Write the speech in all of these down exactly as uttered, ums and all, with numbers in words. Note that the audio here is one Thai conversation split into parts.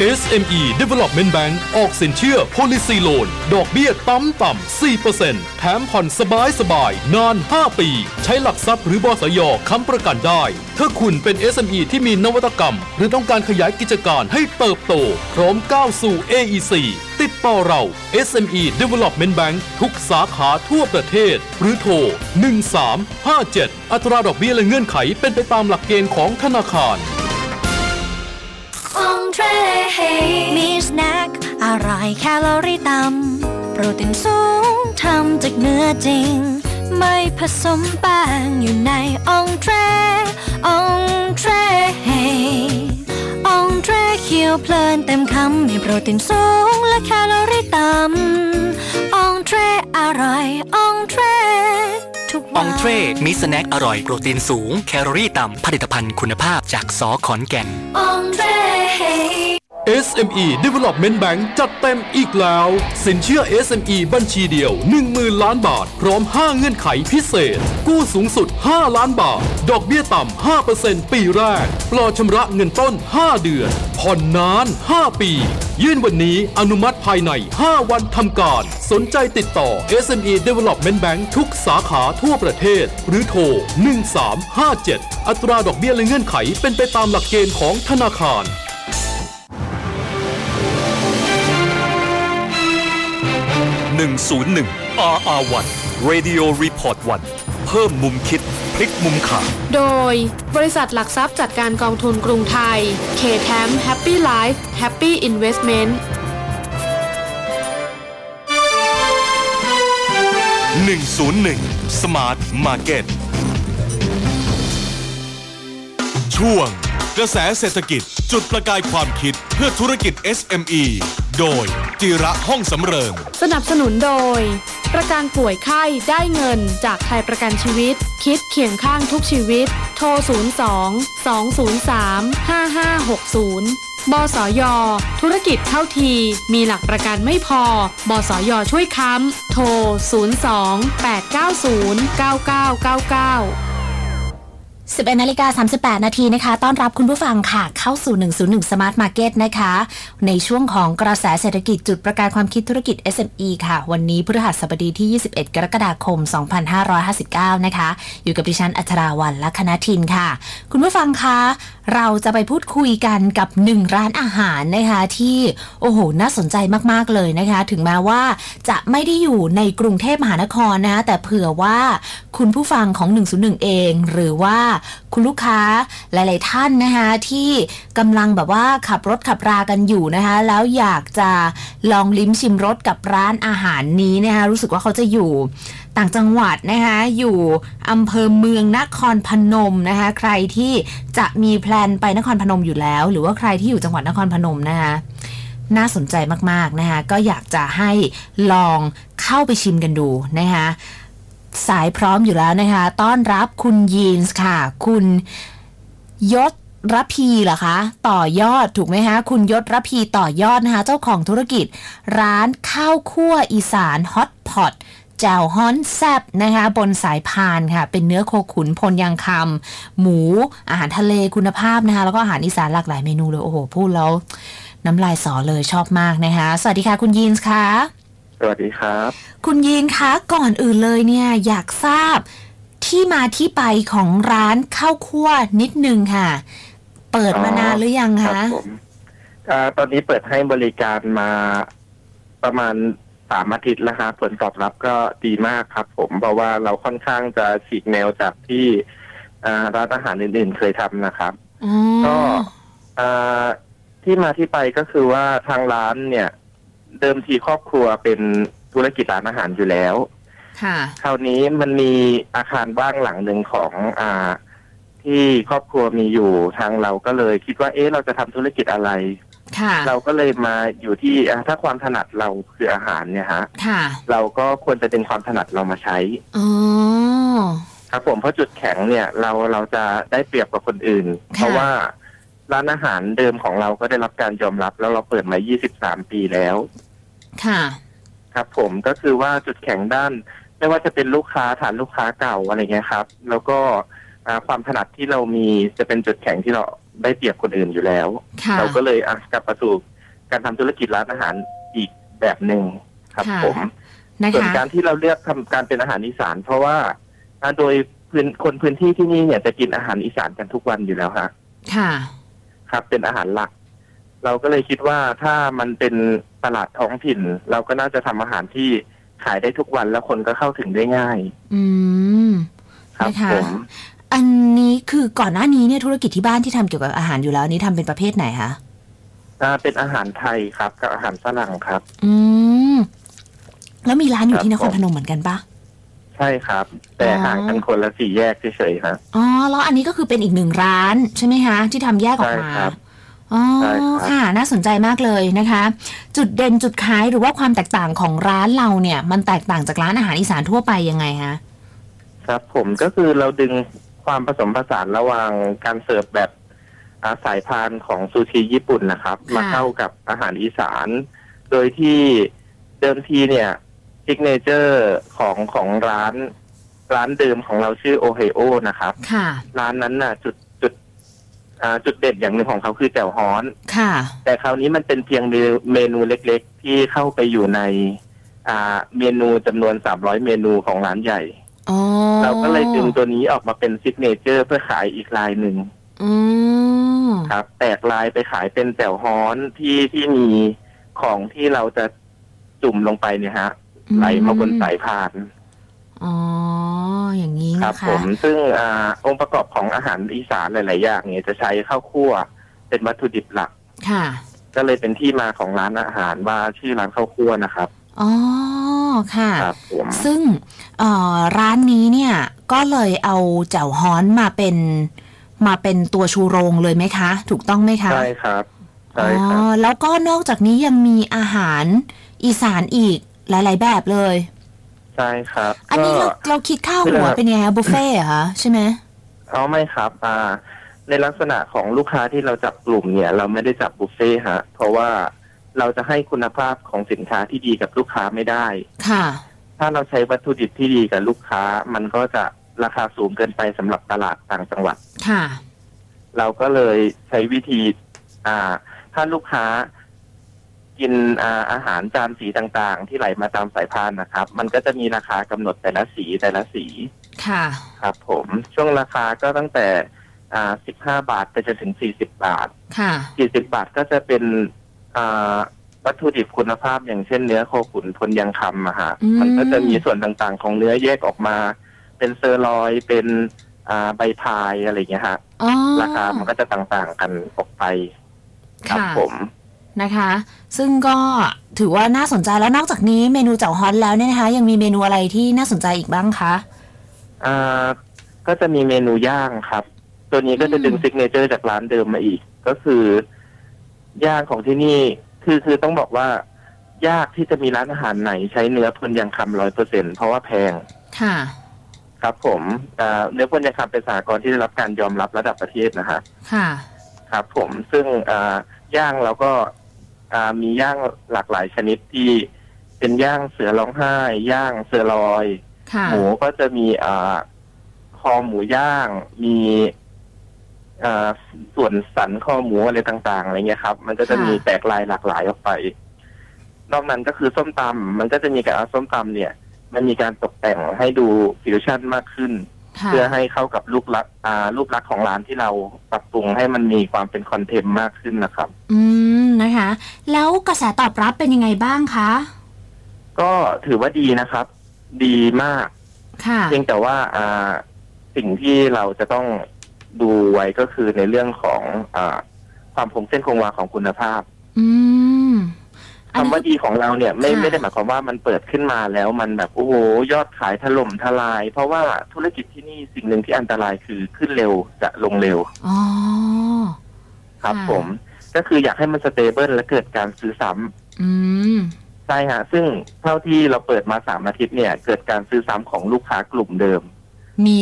เอส เอ็ม อี Development Bank ออกสินเชื่อ Policy Loan ดอกเบี้ยต่ำต่ำ สี่เปอร์เซ็นต์ แถมผ่อนสบายสบายนาน ห้า ปีใช้หลักทรัพย์หรือบสย.ค้ำประกันได้ถ้าคุณเป็น เอส เอ็ม อี ที่มีนวัตกรรมหรือต้องการขยายกิจการให้เติบโตพร้อมก้าวสู่ เอ อี ซี ติดต่อเรา เอส เอ็ม อี Development Bank ทุกสาขาทั่วประเทศหรือโทร หนึ่ง สาม ห้า เจ็ด อัตราดอกเบี้ยและเงื่อนไขเป็นไปตามหลักเกณฑ์ของธนาคารองเทรมีสแน็คอร่อยแคลอรี่ต่ำโปรตีนสูงทำจากเนื้อจริงไม่ผสมแป้งอยู่ในองเทรองเทรองเทรเคี้ยวเพลินเต็มคำมีโปรตีนสูงและแคลอรี่ต่ำองเทรอร่อยองเทรอองเทรมีสแน็คอร่อยโปรตีนสูงแคลอรี่ต่ำผลิตภัณฑ์คุณภาพจากสขอนแก่นองเทรเอส เอ็ม อี Development Bank จัดเต็มอีกแล้วสินเชื่อ เอส เอ็ม อี บัญชีเดียว หนึ่งหมื่น ล้านบาทพร้อมห้าเงื่อนไขพิเศษกู้สูงสุดห้าล้านบาทดอกเบี้ยต่ำ ห้าเปอร์เซ็นต์ ปีแรกปลอดชำระเงินต้นห้าเดือนผ่อนนานห้าปียื่นวันนี้อนุมัติภายในห้าวันทำการสนใจติดต่อ เอส เอ็ม อี Development Bank ทุกสาขาทั่วประเทศหรือโทรหนึ่ง สาม ห้า เจ็ดอัตราดอกเบี้ยและเงื่อนไขเป็นไปตามหลักเกณฑ์ของธนาคารหนึ่งศูนย์หนึ่ง อาร์ อาร์ วัน Radio Report วัน เพิ่มมุมคิดพลิกมุมข่าวโดยบริษัทหลักทรัพย์จัดการกองทุนกรุงไทย K-ที เอ เอ็ม Happy Life Happy Investment หนึ่งศูนย์หนึ่ง Smart Market ช่วงกระแสเศรษฐกิจจุดประกายความคิดเพื่อธุรกิจ เอส เอ็ม อี โดยจิระห้องสำเริงสนับสนุนโดยประกันป่วยไข้ได้เงินจากไทยประกันชีวิตคิดเคียงข้างทุกชีวิตโทรศูนย์ สอง สอง ศูนย์ สาม ห้า ห้า หก ศูนย์บสย.ธุรกิจเท่าทีมีหลักประกันไม่พอบสย.ช่วยค้ำโทรศูนย์ สอง แปด เก้า ศูนย์ เก้า เก้า เก้า เก้าสิบเอ็ด นาฬิกา สามสิบแปด นาทีนะคะต้อนรับคุณผู้ฟังค่ะเข้าสู่หนึ่งศูนย์หนึ่ง Smart Market นะคะในช่วงของกระแสเศรษฐกิจจุดประกายความคิดธุรกิจ เอส เอ็ม อี ค่ะวันนี้พฤหัสบดีที่ยี่สิบเอ็ดกรกฎาคมสองพันห้าร้อยห้าสิบเก้านะคะอยู่กับดิฉันอัชราวัลย์ลัคนาทินค่ะคุณผู้ฟังคะเราจะไปพูดคุยกันกับหนึ่งร้านอาหารนะคะที่โอ้โหน่าสนใจมากๆเลยนะคะถึงแม้ว่าจะไม่ได้อยู่ในกรุงเทพมหานครนะคะแต่เผื่อว่าคุณผู้ฟังของหนึ่งศูนย์หนึ่งเองหรือว่าคุณลูกค้าหลายๆท่านนะคะที่กำลังแบบว่าขับรถขับรากันอยู่นะคะแล้วอยากจะลองลิ้มชิมรสกับร้านอาหารนี้นะคะรู้สึกว่าเขาจะอยู่ต่างจังหวัดนะคะอยู่อำเภอเมืองนครพนมนะคะใครที่จะมีแพลนไปนครพนมอยู่แล้วหรือว่าใครที่อยู่จังหวัดนครพนมนะคะน่าสนใจมากๆนะคะก็อยากจะให้ลองเข้าไปชิมกันดูนะคะสายพร้อมอยู่แล้วนะคะต้อนรับคุณยีนส์ค่ะคุณยศรพีเหรอคะต่อยอดถูกไหมคะคุณยศรพีต่อยอดนะคะเจ้าของธุรกิจร้านข้าวคั่วอีสานฮอตพอตแจ่วฮ้อนแซ่บนะคะบนสายพานค่ะเป็นเนื้อโคขุนพลยางคำหมูอาหารทะเลคุณภาพนะคะแล้วก็อาหารอีสานหลากหลายเมนูเลยโอ้โหพูดแล้วน้ำลายสอเลยชอบมากนะคะสวัสดีค่ะคุณยีนส์ค่ะสวัสดีครับคุณยีนคะก่อนอื่นเลยเนี่ยอยากทราบที่มาที่ไปของร้านข้าวคั่วนิดนึงค่ะเปิดมานานหรือยังคะครับผมตอนนี้เปิดให้บริการมาประมาณสามอาทิตย์แล้วครับผลตอบรับก็ดีมากครับผมเพราะว่าเราค่อนข้างจะฉีกแนวจากที่ร้านอาหารอื่นๆเคยทำนะครับก็ที่มาที่ไปก็คือว่าทางร้านเนี่ยเดิมทีครอบครัวเป็นธุรกิจร้านอาหารอยู่แล้วคราวนี้มันมีอาคารบ้างหลังหนึ่งของอ่าที่ครอบครัวมีอยู่ทางเราก็เลยคิดว่าเอ๊ะเราจะทำธุรกิจอะไรเราก็เลยมาอยู่ที่ถ้าความถนัดเราคืออาหารเนี่ยฮะเราก็ควรจะเป็นความถนัดเรามาใช้ครับผมเพราะจุดแข็งเนี่ยเราเราจะได้เปรียบกว่าคนอื่นเพราะว่าร้านอาหารเดิมของเราก็ได้รับการยอมรับแล้วเราเปิดมายี่สิบสามปีแล้วค่ะครับผมก็คือว่าจุดแข็งด้านไม่ว่าจะเป็นลูกค้าฐานลูกค้าเก่าอะไรเงี้ยครับแล้วก็ความถนัดที่เรามีจะเป็นจุดแข็งที่เรา ได้เปรียบคนอื่นอยู่แล้วเราก็เลยกลับมาสู่การทำธุรกิจร้านอาหารอีกแบบหนึ่งครับผมส่วนการที่เราเลือกทำการเป็นอาหารอีสานเพราะว่าโดยคนพื้นที่ที่นี่เนี่ยจะกินอาหารอีสานกันทุกวันอยู่แล้วฮะค่ะครับเป็นอาหารหลักเราก็เลยคิดว่าถ้ามันเป็นตลาดท้องถิ่นเราก็น่าจะทำอาหารที่ขายได้ทุกวันแล้วคนก็เข้าถึงได้ง่ายอืมครับผมอันนี้คือก่อนหน้านี้เนี่ยธุรกิจที่บ้านที่ทำเกี่ยวกับอาหารอยู่แล้วนี้ทำเป็นประเภทไหนคะอ่าเป็นอาหารไทยครับกับอาหารฝรั่งครับอืมแล้วมีร้านอยู่ที่นครพนมเหมือนกันปะใช่ครับแต่ห่างกันคนละสี่แยกเฉยๆครับอ๋อแล้วอันนี้ก็คือเป็นอีกหนึ่งร้านใช่ไหมคะที่ทำแยกออกมาอ๋อค่ะน่าสนใจมากเลยนะคะจุดเด่นจุดขายหรือว่าความแตกต่างของร้านเราเนี่ยมันแตกต่างจากร้านอาหารอีสานทั่วไปยังไงคะครับผมก็คือเราดึงความผสมผสานระหว่างการเสิร์ฟแบบสายพานของซูชิญี่ปุ่นนะครับมาเข้ากับอาหารอีสานโดยที่เดิมทีเนี่ยซิกเนเจอร์ของของร้านร้านเดิมของเราชื่อโอเฮโอนะครับร้านนั้นน่ะจุดจุดจุดเด่นอย่างหนึ่งของเขาคือแจ่วฮ้อนแต่คราวนี้มันเป็นเพียงเมนูเล็กๆที่เข้าไปอยู่ในเมนูจำนวนสามร้อยเมนูของร้านใหญ่เราก็เลยดึงตัวนี้ออกมาเป็นซิกเนเจอร์เพื่อขายอีกลายหนึ่งครับแตกลายไปขายเป็นแจ่วฮ้อนที่ที่มีของที่เราจะจุ่มลงไปเนี่ยฮะไหลมาบนสายพานอ๋ออย่างนี้นะคะครับผมซึ่งอ่าองค์ประกอบของอาหารอีสานหลายๆอย่างเนี่ยจะใช้ข้าวคั่วเป็นวัตถุดิบหลักค่ะก็เลยเป็นที่มาของร้านอาหารว่าชื่อร้านข้าวคั่วนะครับอ๋อค่ะครับผมซึ่งเอ่อร้านนี้เนี่ยก็เลยเอาแจ่วฮ้อนมาเป็นมาเป็นตัวชูโรงเลยไหมคะถูกต้องไหมคะใช่ครับใช่ครับอ๋อแล้วก็นอกจากนี้ยังมีอาหารอีสานอีกหลายๆแบบเลยใช่ครับอันนี้เราเราคิดข้าวหัวเป็นไงบุฟเฟ่อะคะใช่ไหมอ๋อไม่ครับอ่าในลักษณะของลูกค้าที่เราจับกลุ่มเนี่ยเราไม่ได้จับบุฟเฟ่ฮะเพราะว่าเราจะให้คุณภาพของสินค้าที่ดีกับลูกค้าไม่ได้ค่ะถ้าเราใช้วัตถุดิบที่ดีกับลูกค้ามันก็จะราคาสูงเกินไปสำหรับตลาดต่างจังหวัดค่ะเราก็เลยใช้วิธีอ่าถ้าลูกค้ากินอาหารจานสีต่างๆที่ไหลมาตามสายพานนะครับมันก็จะมีราคากำหนดแต่ละสีแต่ละสีค่ะครับผมช่วงราคาก็ตั้งแต่สิบห้าบาทไปจนถึงสี่สิบบาทค่ะสี่สิบบาทก็จะเป็นวัตถุดิบคุณภาพอย่างเช่นเนื้อโคขุนพลยางคำอะฮะมันก็จะมีส่วนต่างๆของเนื้อแยกออกมาเป็นเซอร์ลอยเป็นใบพายอะไรอย่างเงี้ยฮะราคามันก็จะต่างๆกันออกไปครับผมนะคะซึ่งก็ถือว่าน่าสนใจแล้วนอกจากนี้เมนูแจ่วฮ้อนแล้วเนี่ยนะคะยังมีเมนูอะไรที่น่าสนใจอีกบ้างคะอ่าก็จะมีเมนูย่างครับตัวนี้ก็จะดึงซิกเนเจอร์จากร้านเดิมมาอีกก็คือย่างของที่นี่คือคือต้องบอกว่ายากที่จะมีร้านอาหารไหนใช้เนื้อพลยางคำร้อยเปอร์เซ็นต์เพราะว่าแพงค่ะครับผมอ่าเนื้อพลยางคำเป็นสหกรณ์ที่ได้รับการยอมรับระดับประเทศนะคะค่ะครับผมซึ่งอ่าย่างเราก็มีย่างหลากหลายชนิดที่เป็นย่างเสือร้องไห้ย่างเสือลอยหมูก็จะมีคอหมูย่างมีส่วนสันคอหมูอะไรต่างๆอะไรเงี้ยครับมันก็จะมีแตกลายหลากหลายออกไปนอกนั้นก็คือส้มตำมันก็จะมีการส้มตำเนี่ยมันมีการตกแต่งให้ดูฟิวชั่นมากขึ้นเพื่อให้เข้ากับรูปลักษณ์รูปลักษณ์ของร้านที่เราปรับปรุงให้มันมีความเป็นคอนเทมมากขึ้นนะครับอืมนะคะแล้วกระแสตอบรับเป็นยังไงบ้างคะก็ถือว่าดีนะครับดีมากค่ะเพียงแต่ว่าสิ่งที่เราจะต้องดูไว้ก็คือในเรื่องของอความคงเส้นคงวาของคุณภาพอืมคำว่าดีของเราเนี่ยไม่ไม่ได้หมายความว่ามันเปิดขึ้นมาแล้วมันแบบโอ้โหยอดขายถล่มทลายเพราะว่าธุรกิจที่นี่สิ่งหนึ่งที่อันตรายคือขึ้นเร็วจะลงเร็วอ๋อครับผมก็คืออยากให้มันสเตเบิลและเกิดการซื้อซ้ำอืมใช่ฮะซึ่งเท่าที่เราเปิดมาสามอาทิตย์เนี่ยเกิดการซื้อซ้ำของลูกค้ากลุ่มเดิม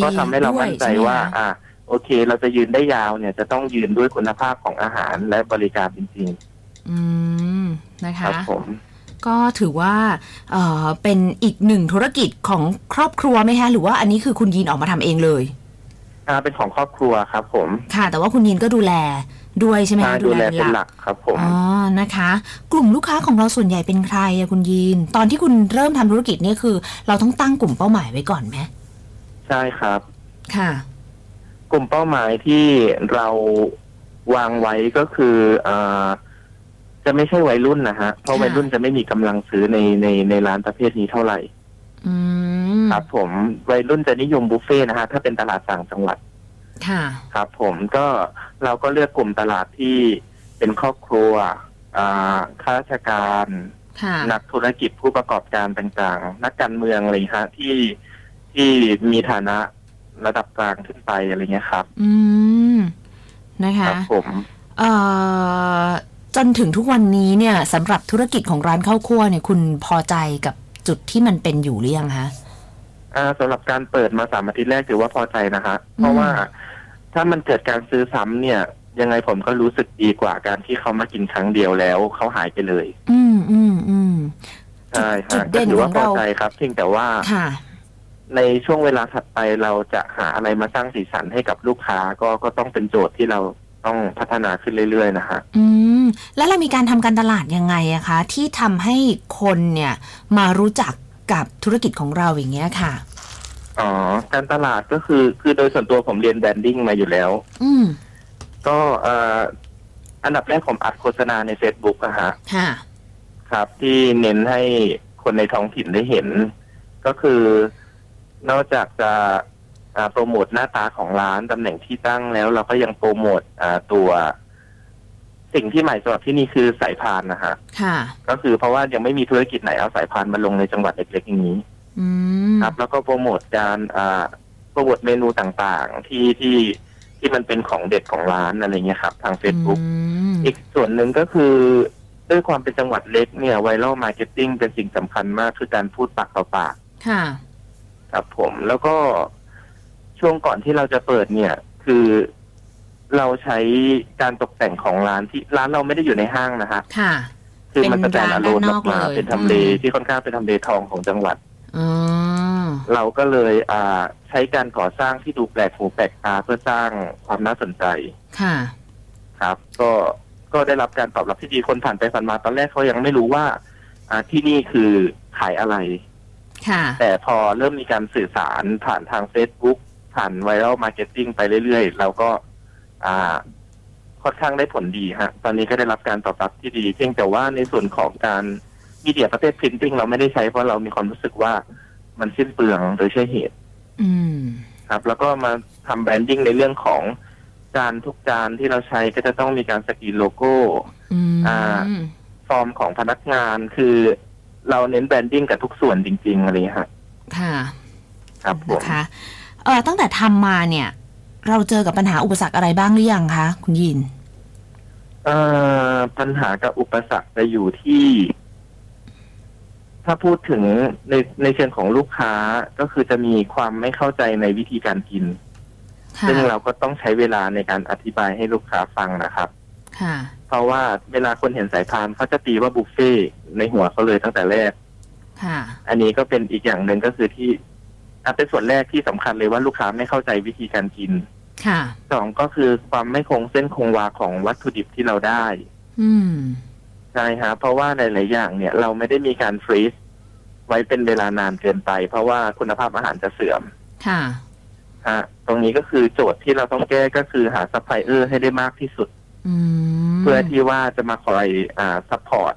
ก็ทำให้เรามั่นใจว่าอ่ะโอเคเราจะยืนได้ยาวเนี่ยจะต้องยืนด้วยคุณภาพของอาหารและบริการจริงๆอืมนะคะก็ถือว่าเอ่อเป็นอีกหนึ่งธุรกิจของครอบครัวไหมคะหรือว่าอันนี้คือคุณยีนออกมาทำเองเลย อ่าเป็นของครอบครัวครับผมค่ะแต่ว่าคุณยินก็ดูแลด้วยใช่ไหมคะดูแลเป็นหลักครับผมอ๋อนะคะกลุ่มลูกค้าของเราส่วนใหญ่เป็นใครอะคุณยินตอนที่คุณเริ่มทำธุรกิจนี่คือเราต้องตั้งกลุ่มเป้าหมายไว้ก่อนไหมใช่ครับค่ะกลุ่มเป้าหมายที่เราวางไว้ก็คืออ่าจะไม่ใช่วัยรุ่นนะฮะเพราะวัยรุ่นจะไม่มีกำลังซื้อในในในร้านประเภทนี้เท่าไหร่ครับผมวัยรุ่นจะนิยมบุฟเฟ่นะฮะถ้าเป็นตลาดต่างจังหวัดค่ะครับผมก็เราก็เลือกกลุ่มตลาดที่เป็นครอบครัวอ่าข้าราชการนักธุรกิจผู้ประกอบการต่างๆนักการเมืองอะไรฮะที่ที่มีฐานะระดับกลางขึ้นไปอะไรเงี้ยครับอืมนะคะครับผมเอ่อจนถึงทุกวันนี้เนี่ยสำหรับธุรกิจของร้านข้าวคั่วเนี่ยคุณพอใจกับจุดที่มันเป็นอยู่หรือยังคะอ่าสำหรับการเปิดมาสามอาทิตย์แรกถือว่าพอใจนะฮะเพราะว่าถ้ามันเกิดการซื้อซ้ำเนี่ยยังไงผมก็รู้สึกดีกว่าการที่เขามากินครั้งเดียวแล้วเขาหายไปเลยอืมอืมอืมใช่ฮะถือว่าพอใจครับเพียงแต่ว่าในช่วงเวลาถัดไปเราจะหาอะไรมาสร้างสีสันให้กับลูกค้าก็ก็ต้องเป็นโจทย์ที่เราต้องพัฒนาขึ้นเรื่อยๆนะฮะอืมแล้วเรามีการทำการตลาดยังไงอะคะที่ทำให้คนเนี่ยมารู้จักกับธุรกิจของเราอย่างเงี้ยค่ะอ๋อการตลาดก็คือคือโดยส่วนตัวผมเรียนแบรนดิ้งมาอยู่แล้วอืมก็เอ่ออันดับแรกผมอัดโฆษณาใน Facebook อะฮะค่ะครับที่เน้นให้คนในท้องถิ่นได้เห็นก็คือนอกจากจะโปรโมทหน้าตาของร้านตำแหน่งที่ตั้งแล้วเราก็ยังโปรโมทตัวสิ่งที่ใหม่สำหรับที่นี่คือสายพานนะฮะค่ะก็คือเพราะว่ายังไม่มีธุรกิจไหนเอาสายพานมาลงในจังหวัดเล็กๆอย่างนี้ครับแล้วก็โปรโมทการโปรโมทเมนูต่างๆที่ที่ที่มันเป็นของเด็ดของร้านอะไรเงี้ยครับทางเฟซบุ๊กอีกส่วนหนึ่งก็คือด้วยความเป็นจังหวัดเล็กเนี่ยไวรัลมาร์เก็ตติ้งเป็นสิ่งสำคัญมากคือการพูดปากต่อปากค่ะครับผมแล้วก็ช่วงก่อนที่เราจะเปิดเนี่ยคือเราใช้การตกแต่งของร้านที่ร้านเราไม่ได้อยู่ในห้างนะฮะค่ะคือมันจะแตกอารมณ์ออกมาเป็นทำเลที่ค่อนข้างเป็นทำเลทองของจังหวัดเราก็เลยอ่าใช้การก่อสร้างที่ดูแปลกหูแปลกตาเพื่อสร้างความน่าสนใจค่ะครับก็ก็ได้รับการตอบรับที่ดีคนผ่านไปผ่านมาตอนแรกเขายังไม่รู้ว่าอ่าที่นี่คือขายอะไรค่ะแต่พอเริ่มมีการสื่อสารผ่านทาง Facebook ผ่านไวรัลมาร์เก็ตติ้งไปเรื่อยๆเราก็อ่าค่อนข้างได้ผลดีฮะตอนนี้ก็ได้รับการตอบรับที่ดีเพียงแต่ว่าในส่วนของการมีเดียประเภทพิมพ์ติ้งเราไม่ได้ใช้เพราะเรามีความรู้สึกว่ามันสิ้นเปลืองโดยใช่เหตุครับแล้วก็มาทำแบรนดิ้งในเรื่องของจานทุกจานที่เราใช้ก็จะต้องมีการสกรีนโลโก้อ่าฟอร์มของพนักงานคือเราเน้นแบรนดิ้งกับทุกส่วนจริงๆอะไรฮะค่ะครับผมนะคะเออตั้งแต่ทำมาเนี่ยเราเจอกับปัญหาอุปสรรคอะไรบ้างหรือยังคะคุณยินเอ่อปัญหากับอุปสรรคจะอยู่ที่ถ้าพูดถึงในในเชิงของลูกค้าก็คือจะมีความไม่เข้าใจในวิธีการกินซึ่งเราก็ต้องใช้เวลาในการอธิบายให้ลูกค้าฟังนะครับค่ะเพราะว่าเวลาคนเห็นสายพานเขาจะตีว่าบุฟเฟ่ในหัวเขาเลยตั้งแต่แรกค่ะอันนี้ก็เป็นอีกอย่างหนึ่งก็คือที่เป็นส่วนแรกที่สำคัญเลยว่าลูกค้าไม่เข้าใจวิธีการกินค่ะสองก็คือความไม่คงเส้นคงวาของวัตถุดิบที่เราได้อืมใช่ฮะเพราะว่าหลายๆอย่างเนี่ยเราไม่ได้มีการฟรีซไว้เป็นเวลานานเกินไปเพราะว่าคุณภาพอาหารจะเสื่อมค่ะฮะตรงนี้ก็คือโจทย์ที่เราต้องแก้ก็คือหาซัพพลายเออร์ให้ได้มากที่สุดเพื่อที่ว่าจะมาคอยอ่าซัพพอร์ต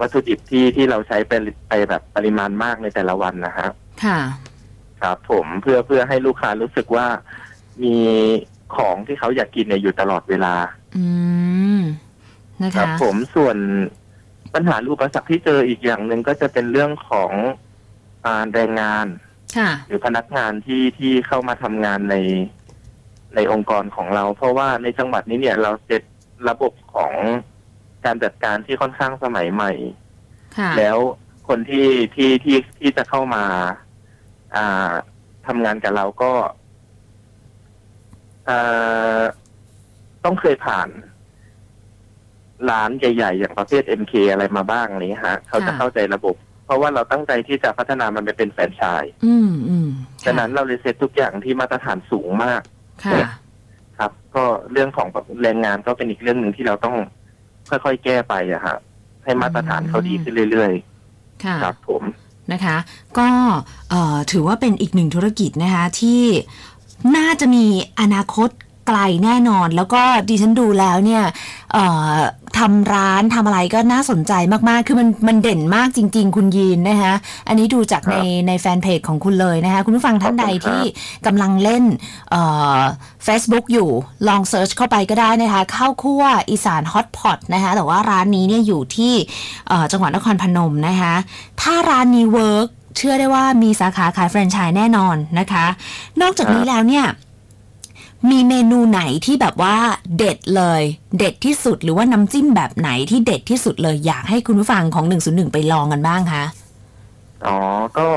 วัตถุดิบที่ที่เราใช้เป็นไปแบบปริมาณมากในแต่ละวันนะฮะค่ะครับผมเพื่อเพื่อให้ลูกค้ารู้สึกว่ามีของที่เขาอยากกินเนี่ยอยู่ตลอดเวลาอืมนะคะครับผมส่วนปัญหาอุปสรรคที่เจออีกอย่างหนึ่งก็จะเป็นเรื่องของแรงงานค่ะหรือพนักงานที่ที่เข้ามาทำงานในในองค์กรของเราเพราะว่าในจังหวัดนี้เนี่ยเราเซตระบบของการจัดการที่ค่อนข้างสมัยใหม่ค่ะแล้วคนที่ที่ที่ที่จะเข้ามาอ่าทำงานกับเราก็อ่าต้องเคยผ่านร้านใหญ่ๆอย่างประเภท เอ็น เค อะไรมาบ้างนี้ฮะเขาจะเข้าใจระบบเพราะว่าเราตั้งใจที่จะพัฒนามันไปเป็นแฟรนไชส์อืม ดังนั้นเราเลยเซตทุกอย่างที่มาตรฐานสูงมากค่ะครับก็เรื่องของแบบแรงงานก็เป็นอีกเรื่องหนึ่งที่เราต้องค่อยๆแก้ไปอะค่ะให้มาตรฐานเขาดีขึ้นเรื่อยๆค่ะครับผมนะคะก็ถือว่าเป็นอีกหนึ่งธุรกิจนะคะที่น่าจะมีอนาคตไกลแน่นอนแล้วก็ดิฉันดูแล้วเนี่ยทำร้านทำอะไรก็น่าสนใจมากๆคือมันมันเด่นมากจริงๆคุณยีนนะคะอันนี้ดูจากในในแฟนเพจของคุณเลยนะคะคุณผู้ฟังท่านใดที่กำลังเล่น Facebook อยู่ลองเซิร์ชเข้าไปก็ได้นะคะข้าวคั่วอีสานฮอตพอตนะคะแต่ว่าร้านนี้เนี่ยอยู่ที่จังหวัดนครพนมนะคะถ้าร้านนี้เวิร์กเชื่อได้ว่ามีสาขาขายแฟรนไชส์แน่นอนนะคะนอกจากนี้แล้วเนี่ยมีเมนูไหนที่แบบว่าเด็ดเลยเด็ดที่สุดหรือว่าน้ำจิ้มแบบไหนที่เด็ดที่สุดเลยอยากให้คุณผู้ฟังของหนึ่งศูนย์หนึ่งไปลองกันบ้างคะอ๋อก็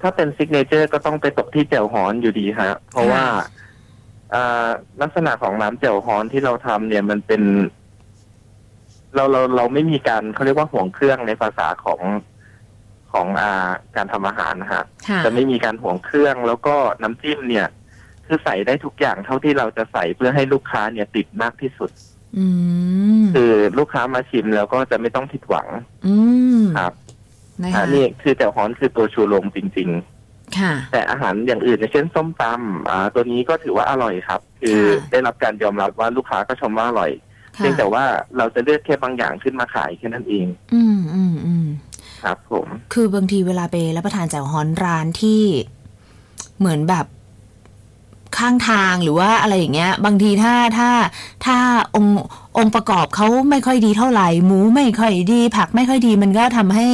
ถ้าเป็นซิกเนเจอร์ก็ต้องไปตกที่แจ่วฮ้อนอยู่ดีฮะเพราะว่าอ่าลักษณะของน้ำแจ่วฮ้อนที่เราทำเนี่ยมันเป็นเราเราเราไม่มีการเขาเรียกว่าห่วงเครื่องในภาษาของของอ่าการทำอาหารนะฮะจะไม่มีการห่วงเครื่องแล้วก็น้ำจิ้มเนี่ยคือใส่ได้ทุกอย่างเท่าที่เราจะใส่เพื่อให้ลูกค้าเนี่ยติดมากที่สุดคือลูกค้ามาชิมแล้วก็จะไม่ต้องผิดหวังครับนี่คือแจ่วฮ้อนคือตัวชูโรงจริงๆแต่อาหารอย่างอื่นเช่นส้มตำตัวนี้ก็ถือว่าอร่อยครับคือได้รับการยอมรับว่าลูกค้าก็ชมว่าอร่อยเพียงแต่ว่าเราจะเลือกแค่บางอย่างขึ้นมาขายแค่นั้นเองอืมอืมอืมครับผมคือบางทีเวลาไปรับประทานแจ่วฮ้อนร้านที่เหมือนแบบข้างทางหรือว่าอะไรอย่างเงี้ยบางทีถ้าถ้าถ้าองค์องค์ประกอบเขาไม่ค่อยดีเท่าไหร่หมูไม่ค่อยดีผักไม่ค่อยดีมันก็ทำให้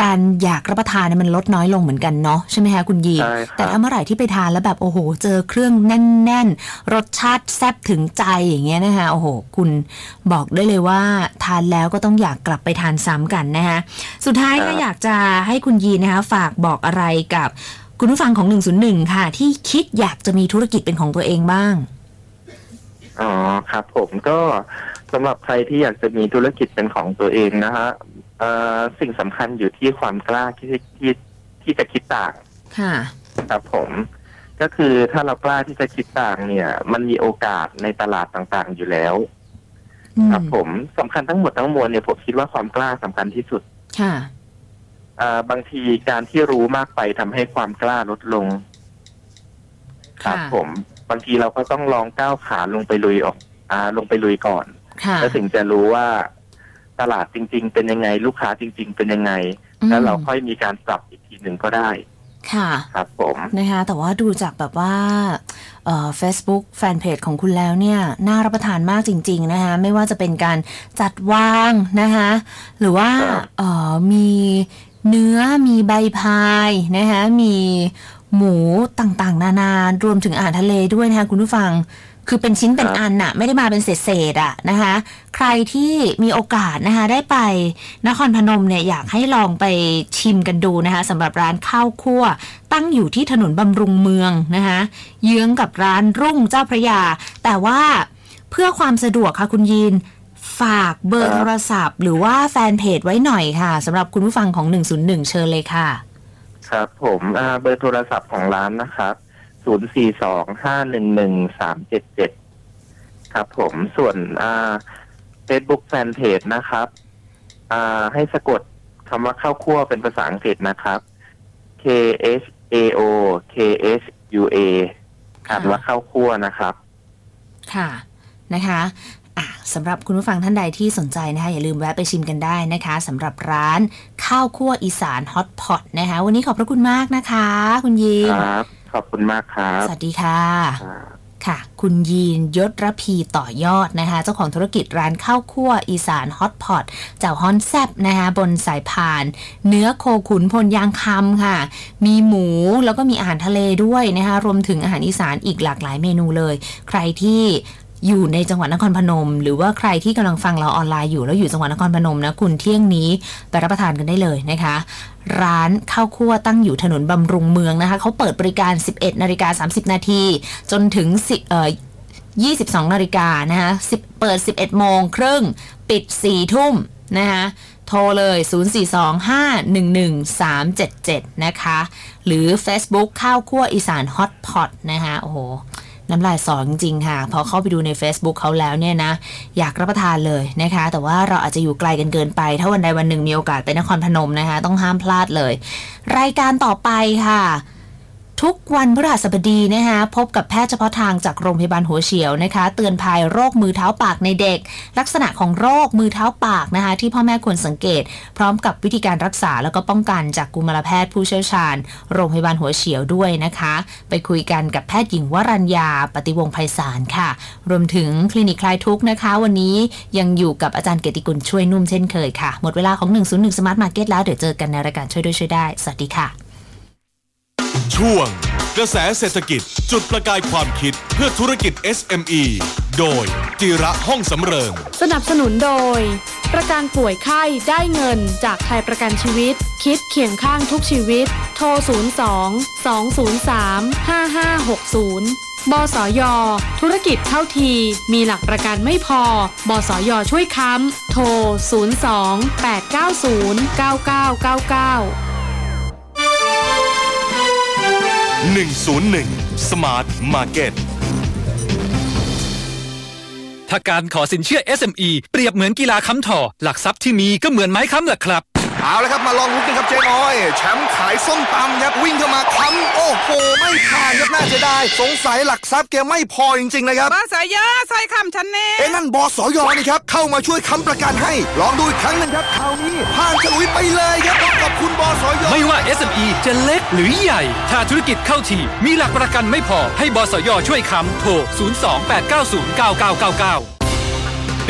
การอยากรับประทานมันลดน้อยลงเหมือนกันเนาะใช่ไหมคะคุณยีแต่ถ้าเมื่อไหร่ที่ไปทานแล้วแบบโอ้โหเจอเครื่องแน่นๆรสชาติแซ่บถึงใจอย่างเงี้ยนะคะโอ้โหคุณบอกได้เลยว่าทานแล้วก็ต้องอยากกลับไปทานซ้ำกันนะคะสุดท้ายก็อยากจะให้คุณยีนะคะฝากบอกอะไรกับคุณผู้ฟังของหนึ่งศูนย์หนึ่งค่ะที่คิดอยากจะมีธุรกิจเป็นของตัวเองบ้างอ๋อครับผมก็สำหรับใครที่อยากจะมีธุรกิจเป็นของตัวเองนะฮะสิ่งสำคัญอยู่ที่ความกล้าที่ที่ที่จะคิดต่างค่ะครับผมก็คือถ้าเรากล้าที่จะคิดต่างเนี่ยมันมีโอกาสในตลาดต่างๆอยู่แล้วครับผมสำคัญทั้งหมดทั้งมวลเนี่ยผมคิดว่าความกล้าสำคัญที่สุดค่ะบางทีการที่รู้มากไปทำให้ความกล้าลดลงครับผมบางทีเราก็ต้องลองก้าวขาลงไปลุยออกอ่าลงไปลุยก่อนแล้วถึงจะรู้ว่าตลาดจริงๆเป็นยังไงลูกค้าจริงๆเป็นยังไงแล้วเราค่อยมีการปรับอีกทีหนึ่งก็ได้ค่ะครับผมนะคะแต่ว่าดูจากแบบว่าเอ่อ Facebook แฟนเพจของคุณแล้วเนี่ยน่ารับประทานมากจริงๆนะคะไม่ว่าจะเป็นการจัดวางนะคะหรือว่าเอ่อมีเนื้อมีใบพายนะคะมีหมูต่างๆนานารวมถึงอาหารทะเลด้วยนะคะคุณผู้ฟังคือเป็นชิ้นเป็นอันน่ะไม่ได้มาเป็นเศษๆอ่ะนะคะใครที่มีโอกาสนะคะได้ไปนครพนมเนี่ยอยากให้ลองไปชิมกันดูนะคะสำหรับร้านข้าวคั่วตั้งอยู่ที่ถนนบำรุงเมืองนะคะเยื้องกับร้านรุ่งเจ้าพระยาแต่ว่าเพื่อความสะดวกค่ะคุณยีนฝากเบอร์โทรศัพท์หรือว่าแฟนเพจไว้หน่อยค่ะสำหรับคุณผู้ฟังของหนึ่งศูนย์หนึ่งเชิญเลยค่ะครับผมเบอร์โทรศัพท์ของร้านนะครับศูนย์ สี่ สอง ห้า หนึ่ง หนึ่ง สาม เจ็ด เจ็ดครับผมส่วนเฟซบุ๊กแฟนเพจนะครับให้สะกดคำว่าข้าวคั่วเป็นภาษาอังกฤษนะครับ เค เอส เอ โอ เค เอส ยู เอ อ่านว่าข้าวคั่วนะครับค่ะนะคะสำหรับคุณผู้ฟังท่านใดที่สนใจนะคะอย่าลืมแวะไปชิมกันได้นะคะสำหรับร้านข้าวคั่วอีสานฮอตพอตนะคะวันนี้ขอบพระคุณมากนะคะคุณยีนครับขอบคุณมากครับสวัสดีค่ะค่ะคุณยีนยศระพีต่อยอดนะคะเจ้าของธุรกิจร้านข้าวคั่วอีสานฮอตพอตแจ่วฮ้อนแซ่บนะคะบนสายพานเนื้อโคขุนพลยางคำค่ะมีหมูแล้วก็มีอาหารทะเลด้วยนะคะรวมถึงอาหารอีสานอีกหลากหลายเมนูเลยใครที่อยู่ในจังหวัดนครพนมหรือว่าใครที่กำลังฟังเราออนไลน์อยู่แล้วอยู่จังหวัดนครพนมนะคุณเที่ยงนี้ไปรับประทานกันได้เลยนะคะร้านข้าวคั่วตั้งอยู่ถนนบำรุงเมืองนะคะเขาเปิดบริการ สิบเอ็ดนาฬิกาสามสิบนาที จนถึงยี่สิบสองนาฬิกานะคะเปิด สิบเอ็ดโมงครึ่งปิดสี่ทุ่ม นะคะโทรเลย ศูนย์ สี่ สอง ห้า หนึ่ง หนึ่ง สาม เจ็ด เจ็ด นะคะหรือ Facebook ข้าวคั่วอีสานฮอตพอตนะคะโอ้โหน้ำลายสอจริงๆค่ะพอเข้าไปดูใน Facebook เขาแล้วเนี่ยนะอยากรับประทานเลยนะคะแต่ว่าเราอาจจะอยู่ไกลกันเกินไปถ้าวันใดวันหนึ่งมีโอกาสไปนครพนมนะคะต้องห้ามพลาดเลยรายการต่อไปค่ะทุกวันพฤหัสบดีนะคะพบกับแพทย์เฉพาะทางจากโรงพยาบาลหัวเฉียวนะคะเตือนภัยโรคมือเท้าปากในเด็กลักษณะของโรคมือเท้าปากนะคะที่พ่อแม่ควรสังเกตพร้อมกับวิธีการรักษาแล้วก็ป้องกันจากกุมารแพทย์ผู้เชี่ยวชาญโรงพยาบาลหัวเฉียวด้วยนะคะไปคุยกันกับแพทย์หญิงวรัญญาปฏิวงศ์ไพศาลค่ะรวมถึงคลินิกคลายทุกข์นะคะวันนี้ยังอยู่กับอาจารย์เกียรติกุลช่วยนุ่มเช่นเคยค่ะหมดเวลาของหนึ่งศูนย์หนึ่ง Smart Market แล้วเดี๋ยวเจอกันในรายการช่วยด้วยช่วยได้สวัสดีค่ะช่วงกระแสเศรษฐกิจจุดประกายความคิดเพื่อธุรกิจ เอส เอ็ม อี โดยจิระห้องสำเริงสนับสนุนโดยประกันป่วยไข้ได้เงินจากไทยประกันชีวิตคิดเคียงข้างทุกชีวิตโทรศูนย์ สอง สอง ศูนย์ สาม ห้า ห้า หก ศูนย์บสยธุรกิจเท่าทีมีหลักประกันไม่พอบสยช่วยค้ำโทรศูนย์ สอง แปด เก้า ศูนย์ เก้า เก้า เก้า เก้าหนึ่งศูนย์หนึ่ง Smart Market ถ้าการขอสินเชื่อ เอส เอ็ม อี เปรียบเหมือนกีฬาค้ำถ่อหลักทรัพย์ที่มีก็เหมือนไม้ค้ำแหละครับเอาละครับมาลองลุกกันครับเจ๊น้อยแชมป์ขายส้มตำครับวิ่งเข้ามาค้ำโอ้โหไม่ผ่านครับน่าจะได้สงสัยหลักทรัพย์แกไม่พอจริงๆนะครับบสยใส่ค้ำฉันแน่เอ้นั่นบสยนี่ครับเข้ามาช่วยค้ำประกันให้ลองดูอีกครั้งหนึ่งครับคราวนี้ผ่านฉลุยไปเลยครับขอบคุณบสยไม่ว่า เอส เอ็ม อี จะเล็กหรือใหญ่ถ้าธุรกิจเข้าทีมีหลักประกันไม่พอให้บสยช่วยค้ำโทรศูนย์ สอง แปด เก้า ศูนย์ เก้า เก้า เก้า เก้า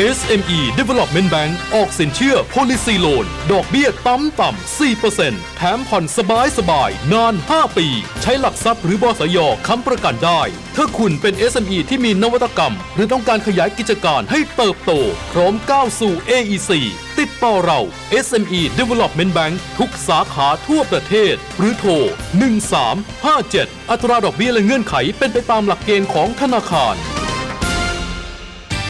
เอส เอ็ม อี Development Bank ออกสินเชื่อ Policy Loan ดอกเบี้ยต่ำต่ำ สี่เปอร์เซ็นต์ แถมผ่อนสบายสบายนาน ห้า ปีใช้หลักทรัพย์หรือบสยค้ำประกันได้ถ้าคุณเป็น เอส เอ็ม อี ที่มีนวัตกรรมหรือต้องการขยายกิจการให้เติบโตพร้อมก้าวสู่ เอ อี ซี ติดต่อเรา เอส เอ็ม อี Development Bank ทุกสาขาทั่วประเทศหรือโทร หนึ่ง สาม ห้า เจ็ด อัตราดอกเบี้ยและเงื่อนไขเป็นไปตามหลักเกณฑ์ของธนาคาร